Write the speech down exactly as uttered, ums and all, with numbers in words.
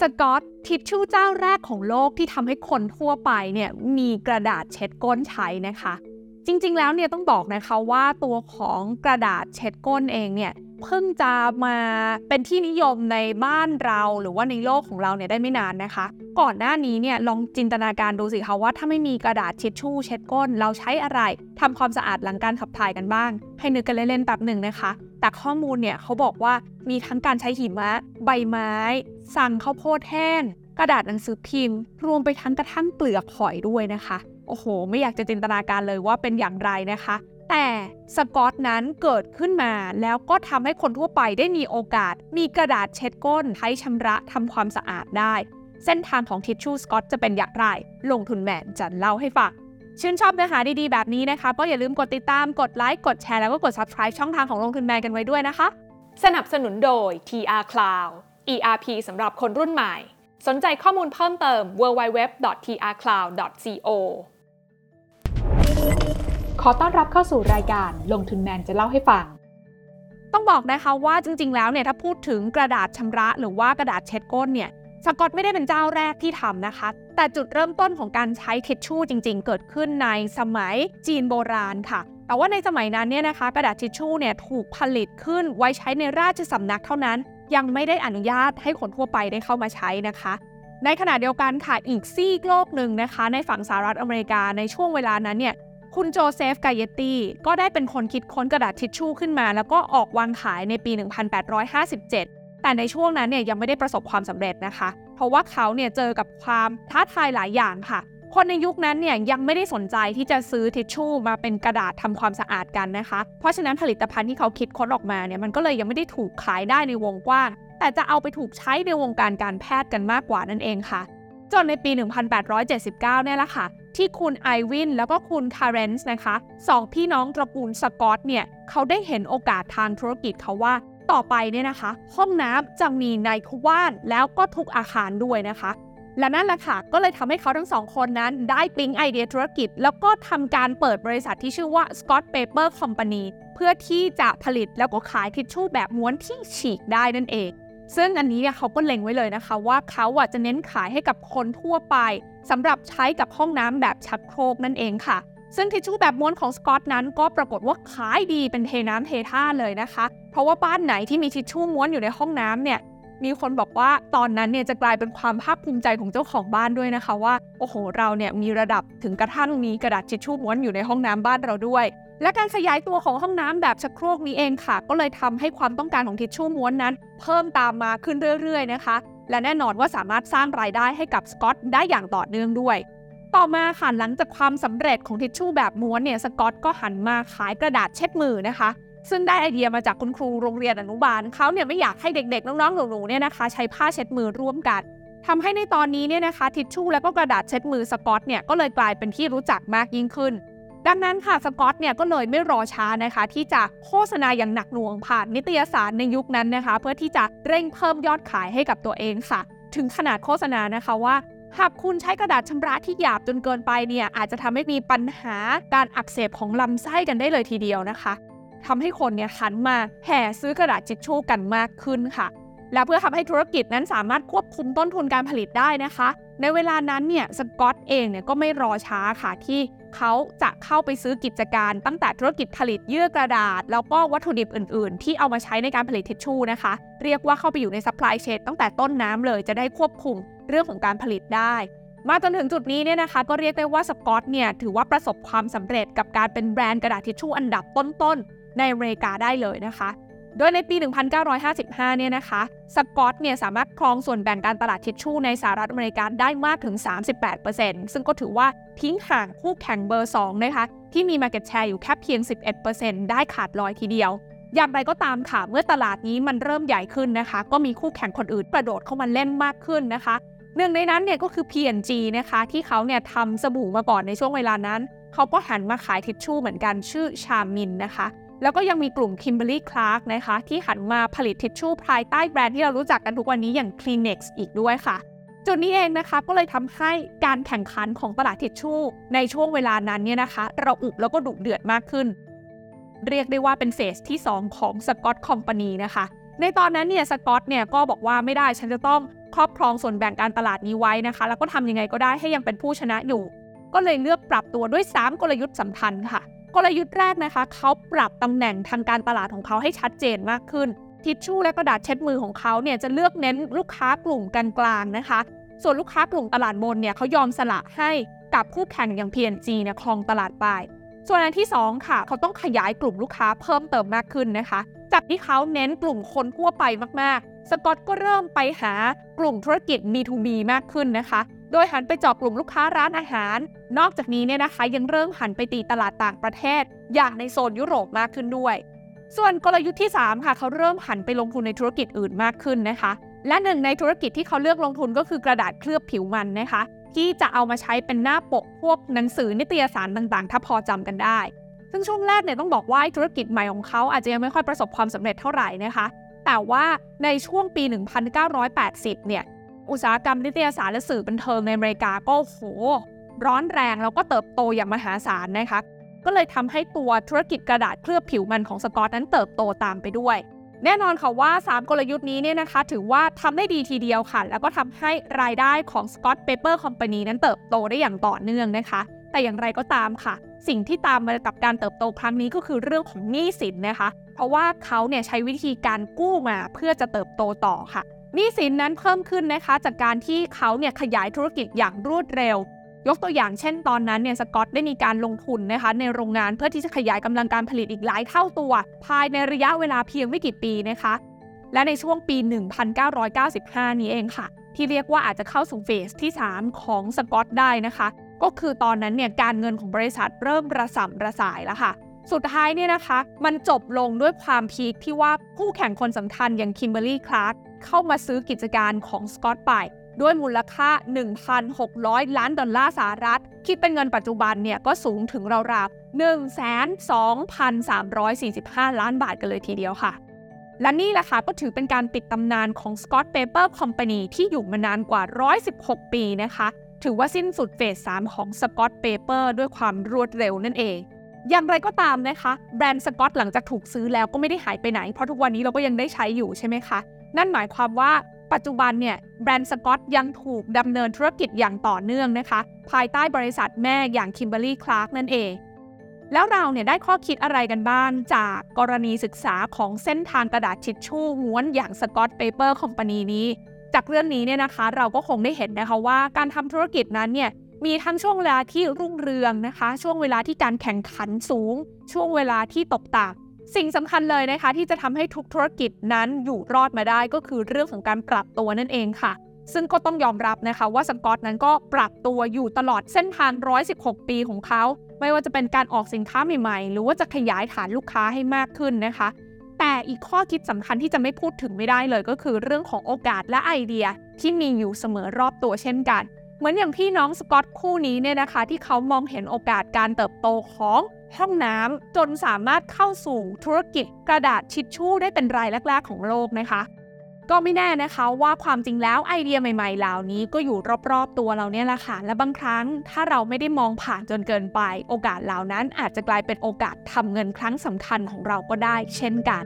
Scott ทิชชู่เจ้าแรกของโลกที่ทำให้คนทั่วไปเนี่ยมีกระดาษเช็ดก้นใช้นะคะจริงๆแล้วเนี่ยต้องบอกนะคะว่าตัวของกระดาษเช็ดก้นเองเนี่ยเพิ่งจะมาเป็นที่นิยมในบ้านเราหรือว่าในโลกของเราเนี่ยได้ไม่นานนะคะก่อนหน้านี้เนี่ยลองจินตนาการดูสิคะว่าถ้าไม่มีกระดาษทิชชู่เช็ดก้นเราใช้อะไรทำความสะอาดหลังการขับถ่ายกันบ้างให้นึกกันเล่นๆแป๊บหนึ่งนะคะแต่ข้อมูลเนี่ยเขาบอกว่ามีทั้งการใช้หิมะใบไม้สั่งข้าวโพดแห้งกระดาษหนังสือพิมพ์รวมไปทั้งกระทั่งเปลือกหอยด้วยนะคะโอ้โหไม่อยากจะจินตนาการเลยว่าเป็นอย่างไรนะคะแต่สกอตนั้นเกิดขึ้นมาแล้วก็ทำให้คนทั่วไปได้มีโอกาสมีกระดาษเช็ดก้นใช้ชำระทำความสะอาดได้เส้นทางของทิชชู่สกอตจะเป็นอย่างไรลงทุนแมนจะเล่าให้ฟังชื่นชอบเนื้อหาดีๆแบบนี้นะคะก็อย่าลืมกดติดตามกดไลค์กดแชร์แล้วก็กด Subscribe ช่องทางของลงทุนแมนกันไว้ด้วยนะคะสนับสนุนโดย ที อาร์ Cloud อี อาร์ พี สำหรับคนรุ่นใหม่สนใจข้อมูลเพิ่มเติม ดับเบิลยู ดับเบิลยู ดับเบิลยู ดอท ที อาร์ คลาวด์ ดอท โค ขอต้อนรับเข้าสู่รายการลงทุนแมนจะเล่าให้ฟังต้องบอกนะคะว่าจริงๆแล้วเนี่ยถ้าพูดถึงกระดาษชำระหรือว่ากระดาษเช็ดก้นเนี่ยสกอตไม่ได้เป็นเจ้าแรกที่ทำนะคะแต่จุดเริ่มต้นของการใช้ทิชชู่จริงๆเกิดขึ้นในสมัยจีนโบราณค่ะแต่ว่าในสมัยนั้นเนี่ยนะคะกระดาษทิชชู่เนี่ยถูกผลิตขึ้นไว้ใช้ในราชสำนักเท่านั้นยังไม่ได้อนุญาตให้คนทั่วไปได้เข้ามาใช้นะคะในขณะเดียวกันค่ะอีกซีกโลกหนึ่งนะคะในฝั่งสหรัฐอเมริกาในช่วงเวลานั้นเนี่ยคุณโจเซฟ ไกเยตี้ก็ได้เป็นคนคิดค้นกระดาษทิชชู่ขึ้นมาแล้วก็ออกวางขายในปี หนึ่งพันแปดร้อยห้าสิบเจ็ด แต่ในช่วงนั้นเนี่ยยังไม่ได้ประสบความสำเร็จนะคะเพราะว่าเขาเนี่ยเจอกับความท้าทายหลายอย่างค่ะคนในยุคนั้นเนี่ยยังไม่ได้สนใจที่จะซื้อทิชชู่มาเป็นกระดาษทำความสะอาดกันนะคะเพราะฉะนั้นผลิตภัณฑ์ที่เขาคิดค้นออกมาเนี่ยมันก็เลยยังไม่ได้ถูกขายได้ในวงกว้างแต่จะเอาไปถูกใช้ในวงการการแพทย์กันมากกว่านั่นเองค่ะจนในปี หนึ่งพันแปดร้อยเจ็ดสิบเก้า เนี่ยแหละค่ะที่คุณไอวินแล้วก็คุณคาเรนส์นะคะสองพี่น้องตระกูลสกอตเนี่ยเขาได้เห็นโอกาสทางธุรกิจเขาว่าต่อไปเนี่ยนะคะห้องน้ำจะมีในทุกบ้านแล้วก็ทุกอาคารด้วยนะคะและนั่นแหละค่ะก็เลยทำให้เขาทั้งสองคนนั้นได้ปิ๊งไอเดียธุรกิจแล้วก็ทำการเปิดบริษัทที่ชื่อว่า Scott Paper Company เพื่อที่จะผลิตแล้วก็ขายทิชชู่แบบม้วนที่ฉีกได้นั่นเองซึ่งอันนี้เนี่ยเขาก็เล็งไว้เลยนะคะว่าเขาอ่ะจะเน้นขายให้กับคนทั่วไปสำหรับใช้กับห้องน้ำแบบชักโครกนั่นเองค่ะซึ่งทิชชู่แบบม้วนของสกอตนั้นก็ปรากฏว่าขายดีเป็นเทน้ำเทท่าเลยนะคะเพราะว่าบ้านไหนที่มีทิชชู่ม้วนอยู่ในห้องน้ำเนี่ยมีคนบอกว่าตอนนั้นเนี่ยจะกลายเป็นความภาคภูมิใจของเจ้าของบ้านด้วยนะคะว่าโอ้โหเราเนี่ยมีระดับถึงกระทั่งมีกระดาษทิชชู่ม้วนอยู่ในห้องน้ำบ้านเราด้วยและการขยายตัวของห้องน้ำแบบชักโครกนี้เองค่ะก็เลยทำให้ความต้องการของทิชชู่ม้วนนั้นเพิ่มตามมาขึ้นเรื่อยๆนะคะและแน่นอนว่าสามารถสร้างรายได้ให้กับสกอตได้อย่างต่อเนื่องด้วยต่อมาค่ะหลังจากความสำเร็จของทิชชู่แบบม้วนเนี่ยสกอตก็หันมาขายกระดาษเช็ดมือนะคะซึ่งได้ไอเดียมาจากคุณครูโรงเรียนอนุบาลเขาเนี่ยไม่อยากให้เด็กๆน้องๆหนูๆเนี่ยนะคะใช้ผ้าเช็ดมือร่วมกันทำให้ในตอนนี้เนี่ยนะคะทิชชู่แล้วก็กระดาษเช็ดมือสกอตเนี่ยก็เลยกลายเป็นที่รู้จักมากยิ่งขึ้นดังนั้นค่ะสกอตเนี่ยก็เลยไม่รอช้านะคะที่จะโฆษณาอย่างหนักหน่วงผ่านนิตยสารในยุคนั้นนะคะเพื่อที่จะเร่งเพิ่มยอดขายให้กับตัวเองค่ะถึงขนาดโฆษณานะคะว่าหากคุณใช้กระดาษชำระที่หยาบจนเกินไปเนี่ยอาจจะทำให้มีปัญหาการอักเสบของลำไส้กันได้เลยทีเดียวนะคะทำให้คนเนี่ยหันมาแห่ซื้อกระดาษทิชชู่กันมากขึ้นค่ะและเพื่อทำให้ธุรกิจนั้นสามารถควบคุมต้นทุนการผลิตได้นะคะในเวลานั้นเนี่ยสกอตเองเนี่ยก็ไม่รอช้าค่ะที่เขาจะเข้าไปซื้อกิจการตั้งแต่ธุรกิจผลิตเยื่อกระดาษแล้วก็วัตถุดิบอื่นๆที่เอามาใช้ในการผลิตทิชชู่นะคะเรียกว่าเข้าไปอยู่ในซัพพลายเชนตั้งแต่ต้นน้ำเลยจะได้ควบคุมเรื่องของการผลิตได้มาจนถึงจุดนี้เนี่ยนะคะก็เรียกได้ว่าสกอตเนี่ยถือว่าประสบความสำเร็จกับการเป็นแบรนด์กระดาษทิชชู่อันดับต้นๆในอเมริกาได้เลยนะคะโดยในปี หนึ่งพันเก้าร้อยห้าสิบห้า เนี่ยนะคะสกอตเนี่ยสามารถครองส่วนแบ่งการตลาดทิชชู่ในสหรัฐอเมริกาได้มากถึง สามสิบแปดเปอร์เซ็นต์ ซึ่งก็ถือว่าทิ้งห่างคู่แข่งเบอร์สองนะคะที่มี market share อยู่แค่เพียง สิบเอ็ดเปอร์เซ็นต์ ได้ขาดลอยทีเดียวอย่างไรก็ตามค่ะเมื่อตลาดนี้มันเริ่มใหญ่ขึ้นนะคะก็มีคู่แข่งคนอื่นกระโดดเข้ามาเล่นมากขึ้นนะคะหนึ่งในนั้นเนี่ยก็คือ พี จี นะคะที่เขาเนี่ยทำสบู่มาก่อนในช่วงเวลานั้นเขาก็หันมาขายทิชชู่เหมือนกันชื่อชามินนะคะแล้วก็ยังมีกลุ่ม Kimberly Clark นะคะที่หันมาผลิตทิชชู่ภายใต้แบรนด์ที่เรารู้จักกันทุกวันนี้อย่าง Kleenex อีกด้วยค่ะจุดนี้เองนะคะก็เลยทำให้การแข่งขันของตลาดทิชชู่ในช่วงเวลานั้นเนี่ยนะคะระอุแล้วก็ดุเดือดมากขึ้นเรียกได้ว่าเป็นเฟสที่สองของ Scott Company นะคะในตอนนั้นเนี่ย Scott เนี่ยก็บอกว่าไม่ได้ฉันจะต้อง ครอบครองส่วนแบ่งการตลาดนี้ไว้นะคะแล้วก็ทำยังไงก็ได้ให้ยังเป็นผู้ชนะอยู่ก็เลยเลือกปรับตัวด้วยสามกลยุทธ์สำคัญค่ะกลยุทธ์แรกนะคะเขาปรับตำแหน่งทางการตลาดของเขาให้ชัดเจนมากขึ้นทิชชู่และกระดาษเช็ดมือของเขาเนี่ยจะเลือกเน้นลูกค้ากลุ่มกลางๆนะคะส่วนลูกค้ากลุ่มตลาดบนเนี่ยเขายอมสละให้กับคู่แข่งอย่าง พี เอ็น จี เนี่ยครองตลาดไปส่วนอันที่สองค่ะเขาต้องขยายกลุ่มลูกค้าเพิ่มเติมมากขึ้นนะคะจากที่เขาเน้นกลุ่มคนทั่วไปมากๆสกอตก็เริ่มไปหากลุ่มธุรกิจ บี ทู บี มากขึ้นนะคะโดยหันไปเจาะกลุ่มลูกค้าร้านอาหารนอกจากนี้เนี่ยนะคะยังเริ่มหันไปตีตลาดต่างประเทศอย่างในโซนยุโรปมากขึ้นด้วยส่วนกลยุทธ์ที่สามค่ะเขาเริ่มหันไปลงทุนในธุรกิจอื่นมากขึ้นนะคะและหนึ่งในธุรกิจที่เขาเลือกลงทุนก็คือกระดาษเคลือบผิวมันนะคะที่จะเอามาใช้เป็นหน้าปกพวกหนังสือนิตยสารต่างๆถ้าพอจำกันได้ซึ่งช่วงแรกเนี่ยต้องบอกว่าธุรกิจใหม่ของเขาอาจจะยังไม่ค่อยประสบความสำเร็จเท่าไหร่นะคะแต่ว่าในช่วงปีหนึ่งพันเก้าร้อยแปดสิบเนี่ยอุตสาหกรรมนิตยสารและสื่อบันเทิงในอเมริกาก็โอ้โหร้อนแรงแล้วก็เติบโตอย่างมหาศาลนะคะก็เลยทำให้ตัวธุรกิจกระดาษเคลือบผิวมันของสกอตนั้นเติบโตตามไปด้วยแน่นอนค่ะว่าสามกลยุทธ์นี้เนี่ยนะคะถือว่าทำได้ดีทีเดียวค่ะแล้วก็ทำให้รายได้ของ Scott Paper Company นั้นเติบโตได้อย่างต่อเนื่องนะคะแต่อย่างไรก็ตามค่ะสิ่งที่ตามมากับการเติบโตครั้งนี้ก็คือเรื่องของหนี้สินนะคะเพราะว่าเขาเนี่ยใช้วิธีการกู้มาเพื่อจะเติบโตต่อค่ะหนี้สินนั้นเพิ่มขึ้นนะคะจากการที่เขาเนี่ยขยายธุรกิจอย่างรวดเร็วยกตัวอย่างเช่นตอนนั้นเนี่ยสกอตได้มีการลงทุนนะคะในโรงงานเพื่อที่จะขยายกำลังการผลิตอีกหลายเท่าตัวภายในระยะเวลาเพียงไม่กี่ปีนะคะและในช่วงปีหนึ่งพันเก้าร้อยเก้าสิบห้านี้เองค่ะที่เรียกว่าอาจจะเข้าสู่เฟสที่สามของสกอตได้นะคะก็คือตอนนั้นเนี่ยการเงินของบริษัทเริ่มระส่ำระสายแล้วค่ะสุดท้ายเนี่ยนะคะมันจบลงด้วยความพีคที่ว่าคู่แข่งคนสำคัญอย่าง Kimberly Clark เข้ามาซื้อกิจการของสกอตไปด้วยมูลค่า หนึ่งพันหกร้อย ล้านดอลลาร์สหรัฐคิดเป็นเงินปัจจุบันเนี่ยก็สูงถึงราวๆ หนึ่งแสนสองพันสามร้อยสี่สิบห้า ล้านบาทกันเลยทีเดียวค่ะและนี่แหละค่ะก็ถือเป็นการปิดตำนานของ Scott Paper Company ที่อยู่มานานกว่าหนึ่งร้อยสิบหกปีนะคะถือว่าสิ้นสุดเฟสสามของ Scott Paper ด้วยความรวดเร็วนั่นเองอย่างไรก็ตามนะคะแบรนด์ Scott หลังจากถูกซื้อแล้วก็ไม่ได้หายไปไหนเพราะทุกวันนี้เราก็ยังได้ใช้อยู่ใช่ไหมคะนั่นหมายความว่าปัจจุบันเนี่ยแบรนด์สก็อตยังถูกดำเนินธุรกิจอย่างต่อเนื่องนะคะภายใต้บริษัทแม่อย่าง Kimberly Clark นั่นเองแล้วเราเนี่ยได้ข้อคิดอะไรกันบ้างจากกรณีศึกษาของเส้นทางกระดาษทิชชู่ม้วนอย่าง Scott Paper Company นี้จากเรื่องนี้เนี่ยนะคะเราก็คงได้เห็นนะคะว่าการทำธุรกิจนั้นเนี่ยมีทั้งช่วงเวลาที่รุ่งเรืองนะคะช่วงเวลาที่การแข่งขันสูงช่วงเวลาที่ตกต่ำสิ่งสำคัญเลยนะคะที่จะทำให้ทุกธุรกิจนั้นอยู่รอดมาได้ก็คือเรื่องของการปรับตัวนั่นเองค่ะซึ่งก็ต้องยอมรับนะคะว่าสก็อตนั้นก็ปรับตัวอยู่ตลอดเส้นทางหนึ่งร้อยสิบหกปีของเขาไม่ว่าจะเป็นการออกสินค้าใหม่ๆหรือว่าจะขยายฐานลูกค้าให้มากขึ้นนะคะแต่อีกข้อคิดสำคัญที่จะไม่พูดถึงไม่ได้เลยก็คือเรื่องของโอกาสและไอเดียที่มีอยู่เสมอรอบตัวเช่นกันเหมือนอย่างพี่น้องสก็อตคู่นี้เนี่ยนะคะที่เขามองเห็นโอกาสการเติบโตของห้องน้ำจนสามารถเข้าสู่ธุรกิจกระดาษทิชชู่ได้เป็นรายแรกๆของโลกนะคะก็ไม่แน่นะคะว่าความจริงแล้วไอเดียใหม่ๆเหล่านี้ก็อยู่รอบๆตัวเราเนี่ยแหละค่ะและบางครั้งถ้าเราไม่ได้มองผ่านจนเกินไปโอกาสเหล่านั้นอาจจะกลายเป็นโอกาสทำเงินครั้งสำคัญของเราก็ได้เช่นกัน